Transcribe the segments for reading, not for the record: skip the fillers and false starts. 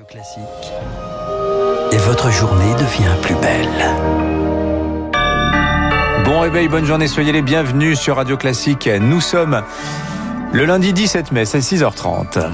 Radio Classique. Et votre journée devient plus belle. Bon réveil, bonne journée, soyez les bienvenus sur Radio Classique. Nous sommes le lundi 17 mai, c'est 6h30.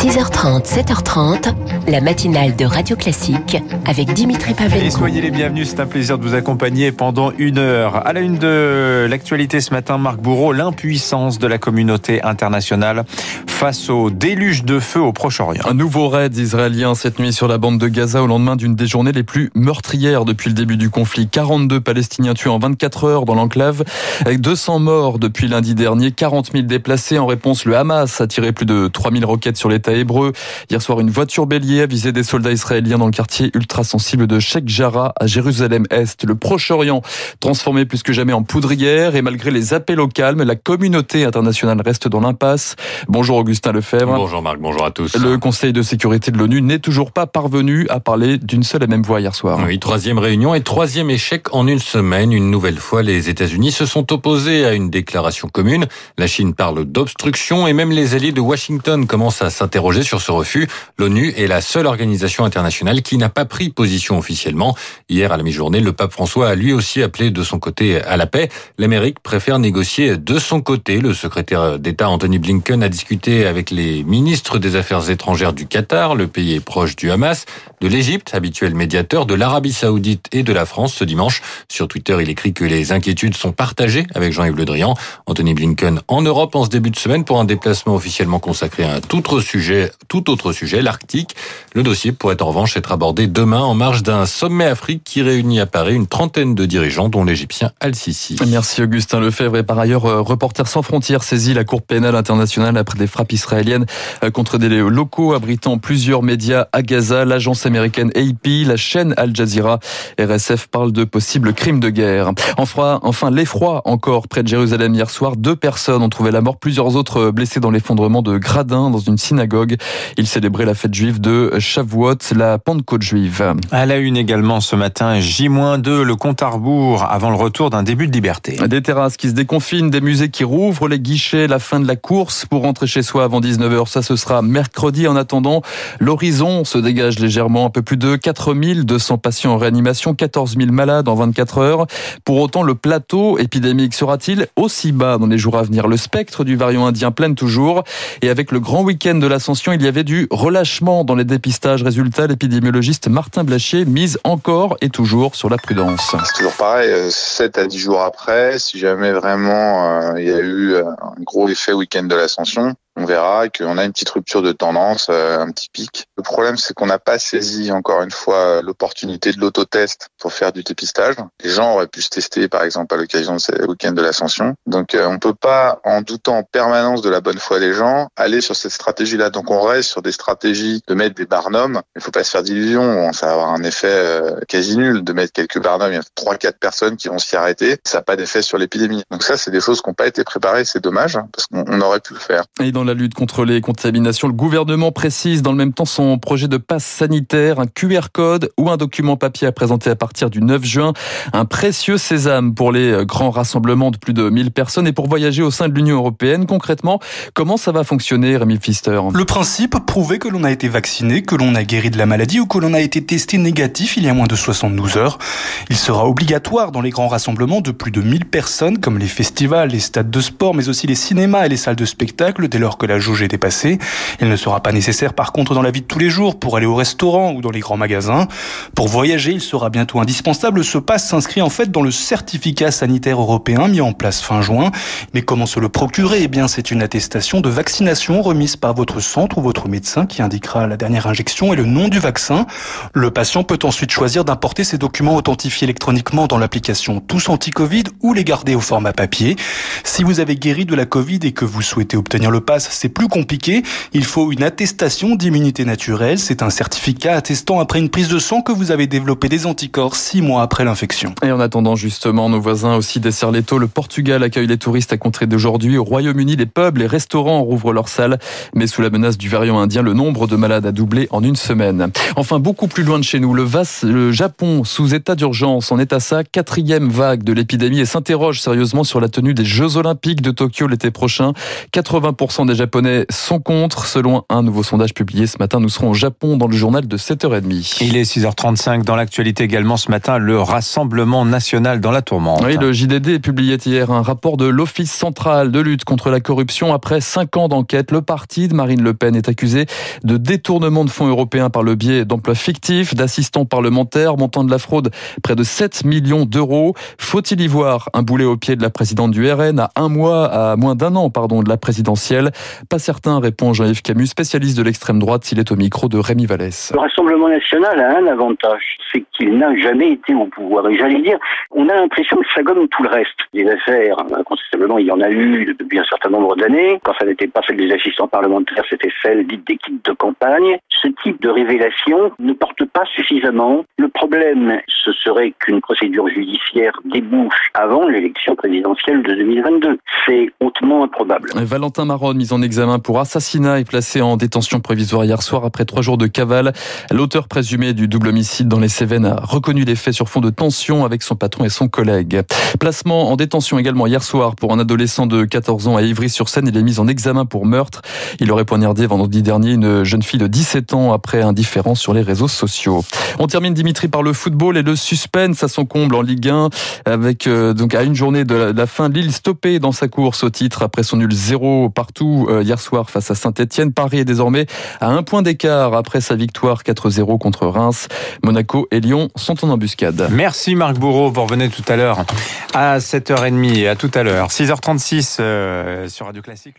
6h30, 7h30, la matinale de Radio Classique avec Dimitri Pavlenko. Et soyez les bienvenus, c'est un plaisir de vous accompagner pendant une heure. À la une de l'actualité ce matin, Marc Bourreau, l'impuissance de la communauté internationale face au déluge de feu au Proche-Orient. Un nouveau raid israélien cette nuit sur la bande de Gaza au lendemain d'une des journées les plus meurtrières depuis le début du conflit. 42 Palestiniens tués en 24 heures dans l'enclave, avec 200 morts depuis lundi dernier, 40 000 déplacés. En réponse, le Hamas a tiré plus de 3000 roquettes sur l'État hébreu. Hier soir, une voiture bélier a visé des soldats israéliens dans le quartier ultra sensible de Sheikh Jarrah à Jérusalem-Est. Le Proche-Orient transformé plus que jamais en poudrière et malgré les appels au calme, la communauté internationale reste dans l'impasse. Bonjour Augustin Lefebvre. Bonjour Marc, bonjour à tous. Le Conseil de sécurité de l'ONU n'est toujours pas parvenu à parler d'une seule et même voix hier soir. Oui, troisième réunion et troisième échec en une semaine. Une nouvelle fois, les États-Unis se sont opposés à une déclaration commune. La Chine parle d'obstruction et même les alliés de Washington commencent à s'interroger sur ce refus. L'ONU est la seule organisation internationale qui n'a pas pris position officiellement. Hier, à la mi-journée, le pape François a lui aussi appelé de son côté à la paix. L'Amérique préfère négocier de son côté. Le secrétaire d'État Antony Blinken a discuté avec les ministres des Affaires étrangères du Qatar, le pays est proche du Hamas, de l'Égypte, habituel médiateur, de l'Arabie Saoudite et de la France ce dimanche. Sur Twitter, il écrit que les inquiétudes sont partagées avec Jean-Yves Le Drian. Antony Blinken en Europe en ce début de semaine pour un déplacement officiellement consacré à tout autre sujet, l'Arctique. Le dossier pourrait en revanche être abordé demain en marge d'un sommet Afrique qui réunit à Paris une trentaine de dirigeants, dont l'Égyptien Al-Sisi. Merci Augustin Lefebvre. Et par ailleurs, Reporters sans frontières saisit la Cour pénale internationale après des frappes israéliennes contre des locaux abritant plusieurs médias à Gaza. L'agence américaine AP, la chaîne Al Jazeera, RSF parle de possibles crimes de guerre. Enfin, l'effroi encore près de Jérusalem hier soir. 2 personnes ont trouvé la mort, plusieurs autres blessés dans l'effondrement de gradins dans une synagogue. Il célébrait la fête juive de Shavuot, la Pentecôte juive. À la une également ce matin, J-2, le compte à rebours avant le retour d'un début de liberté. Des terrasses qui se déconfinent, des musées qui rouvrent, les guichets, la fin de la course pour rentrer chez soi avant 19h. Ça, ce sera mercredi. En attendant, l'horizon se dégage légèrement. Un peu plus de 4200 patients en réanimation, 14 000 malades en 24 heures. Pour autant, le plateau épidémique sera-t-il aussi bas dans les jours à venir? Le spectre du variant indien plane toujours. Et avec le grand week-end de l'Ascension, il y avait du relâchement dans les dépistages. Résultat, l'épidémiologiste Martin Blachier mise encore et toujours sur la prudence. C'est toujours pareil, 7 à 10 jours après, si jamais vraiment il y a eu un gros effet week-end de l'Ascension, on verra qu'on a une petite rupture de tendance, un petit pic. Le problème, c'est qu'on n'a pas saisi, encore une fois, l'opportunité de l'autotest pour faire du dépistage. Les gens auraient pu se tester, par exemple, à l'occasion de ce week-end de l'Ascension. Donc, on ne peut pas, en doutant en permanence de la bonne foi des gens, aller sur cette stratégie-là. Donc, on reste sur des stratégies de mettre des barnums. Il ne faut pas se faire d'illusions. Ça va avoir un effet quasi nul de mettre quelques barnums. Il y a 3-4 personnes qui vont s'y arrêter. Ça n'a pas d'effet sur l'épidémie. Donc ça, c'est des choses qui n'ont pas été préparées. C'est dommage, hein, parce qu'on aurait pu le faire. Et dans la lutte contre les contaminations, le gouvernement précise dans le même temps son projet de passe sanitaire, un QR code ou un document papier à présenter à partir du 9 juin. Un précieux sésame pour les grands rassemblements de plus de 1000 personnes et pour voyager au sein de l'Union européenne. Concrètement, comment ça va fonctionner, Rémi Pfister? Le principe, prouver que l'on a été vacciné, que l'on a guéri de la maladie ou que l'on a été testé négatif il y a moins de 72 heures. Il sera obligatoire dans les grands rassemblements de plus de 1000 personnes, comme les festivals, les stades de sport, mais aussi les cinémas et les salles de spectacle, dès lors que la jauge est dépassée. Il ne sera pas nécessaire par contre dans la vie de tous les jours pour aller au restaurant ou dans les grands magasins. Pour voyager, il sera bientôt indispensable. Ce pass s'inscrit en fait dans le certificat sanitaire européen mis en place fin juin. Mais comment se le procurer? Eh bien, c'est une attestation de vaccination remise par votre centre ou votre médecin qui indiquera la dernière injection et le nom du vaccin. Le patient peut ensuite choisir d'importer ses documents authentifiés électroniquement dans l'application Tous Anti-Covid ou les garder au format papier. Si vous avez guéri de la Covid et que vous souhaitez obtenir le pass, c'est plus compliqué. Il faut une attestation d'immunité naturelle. C'est un certificat attestant après une prise de sang que vous avez développé des anticorps 6 mois après l'infection. Et en attendant, justement, nos voisins aussi desserrent les taux. Le Portugal accueille les touristes à compter d'aujourd'hui. Au Royaume-Uni, les pubs, les restaurants rouvrent leurs salles. Mais sous la menace du variant indien, le nombre de malades a doublé en une semaine. Enfin, beaucoup plus loin de chez nous, le Japon, sous état d'urgence, en est à sa 4e vague de l'épidémie et s'interroge sérieusement sur la tenue des Jeux Olympiques de Tokyo l'été prochain. 80% des Japonais sont contre. Selon un nouveau sondage publié ce matin, nous serons au Japon dans le journal de 7h30. Il est 6h35. Dans l'actualité également ce matin, le Rassemblement national dans la tourmente. Oui, le JDD publiait hier un rapport de l'Office central de lutte contre la corruption. Après 5 ans d'enquête, le parti de Marine Le Pen est accusé de détournement de fonds européens par le biais d'emplois fictifs, d'assistants parlementaires, montant de la fraude près de 7 millions d'euros. Faut-il y voir un boulet au pied de la présidente du RN à moins d'un an de la présidentielle? Pas certain, répond Jean-Yves Camus, spécialiste de l'extrême droite. Il est au micro de Rémi Vallès. Le Rassemblement national a un avantage, c'est qu'il n'a jamais été au pouvoir. Et j'allais dire, on a l'impression que ça gomme tout le reste. Les affaires, incontestablement, il y en a eu depuis un certain nombre d'années. Quand ça n'était pas celle des assistants parlementaires, c'était celle dite des kits de campagne. Ce type de révélation ne porte pas suffisamment. Le problème, ce serait qu'une procédure judiciaire débouche avant l'élection présidentielle de 2022. C'est hautement improbable. Et Valentin Maron, mis en examen pour assassinat, est placé en détention provisoire hier soir après 3 jours de cavale. L'auteur présumé du double homicide dans les Cévennes a reconnu les faits sur fond de tension avec son patron et son collègue. Placement en détention également hier soir pour un adolescent de 14 ans à Ivry-sur-Seine. Il est mis en examen pour meurtre. Il aurait poignardé vendredi dernier une jeune fille de 17 ans après un différend sur les réseaux sociaux. On termine, Dimitri, par le football et le suspense à son comble en Ligue 1 avec à une journée de la fin, Lille stoppée dans sa course au titre après son nul 0-0 hier soir face à Saint-Etienne. Paris est désormais à 1 point d'écart après sa victoire 4-0 contre Reims. Monaco et Lyon sont en embuscade. Merci Marc Bourreau, vous revenez tout à l'heure à 7h30 et à tout à l'heure. 6h36 sur Radio Classique.